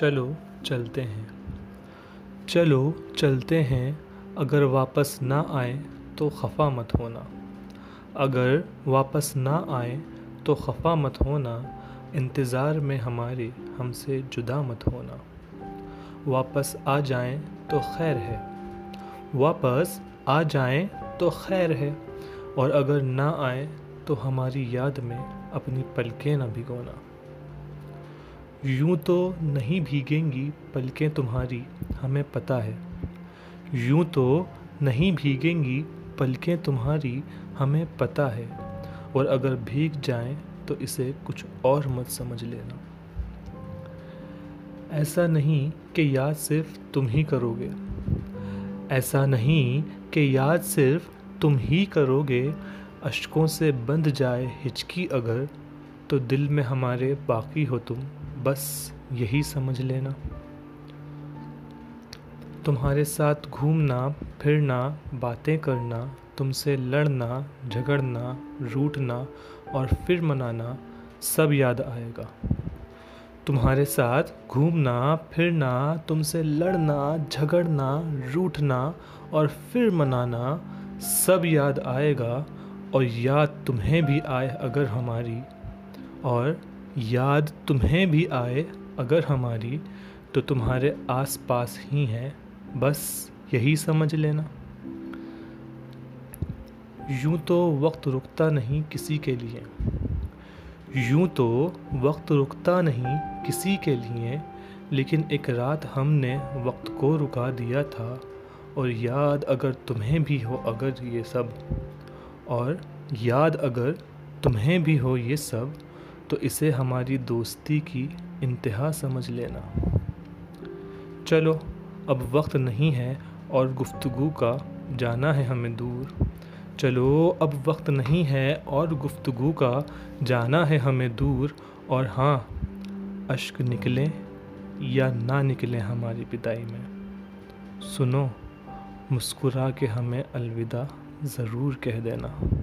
चलो चलते हैं। चलो चलते हैं, अगर वापस ना आए तो खफा मत होना। अगर वापस ना आए तो खफा मत होना, इंतज़ार में हमारे हमसे जुदा मत होना। वापस आ जाएं तो खैर है, वापस आ जाएं तो खैर है, और अगर ना आए तो हमारी याद में अपनी पलकें ना भिगोना। यूं तो नहीं भीगेंगी पलकें तुम्हारी हमें पता है, यूं तो नहीं भीगेंगी पलकें तुम्हारी हमें पता है, और अगर भीग जाएं तो इसे कुछ और मत समझ लेना। ऐसा नहीं कि याद सिर्फ तुम ही करोगे, ऐसा नहीं कि याद सिर्फ तुम ही करोगे, अश्कों से बंध जाए हिचकी अगर, तो दिल में हमारे बाकी हो तुम, बस यही समझ लेना। तुम्हारे साथ घूमना फिरना, बातें करना, तुमसे लड़ना झगड़ना, रूठना और फिर मनाना, सब याद आएगा। तुम्हारे साथ घूमना फिरना, तुमसे लड़ना झगड़ना, रूठना और फिर मनाना, सब याद आएगा, और याद तुम्हें भी आए अगर हमारी, और याद तुम्हें भी आए अगर हमारी, तो तुम्हारे आस पास ही हैं, बस यही समझ लेना। यूं तो वक्त रुकता नहीं किसी के लिए, यूं तो वक्त रुकता नहीं किसी के लिए, लेकिन एक रात हमने वक्त को रुका दिया था, और याद अगर तुम्हें भी हो अगर ये सब, और याद अगर तुम्हें भी हो ये सब, तो इसे हमारी दोस्ती की इंतहा समझ लेना। चलो अब वक्त नहीं है और गुफ्तगू का, जाना है हमें दूर। चलो अब वक्त नहीं है और गुफ्तगू का, जाना है हमें दूर, और हाँ, अश्क निकले या ना निकले हमारी विदाई में, सुनो मुस्कुरा के हमें अलविदा ज़रूर कह देना।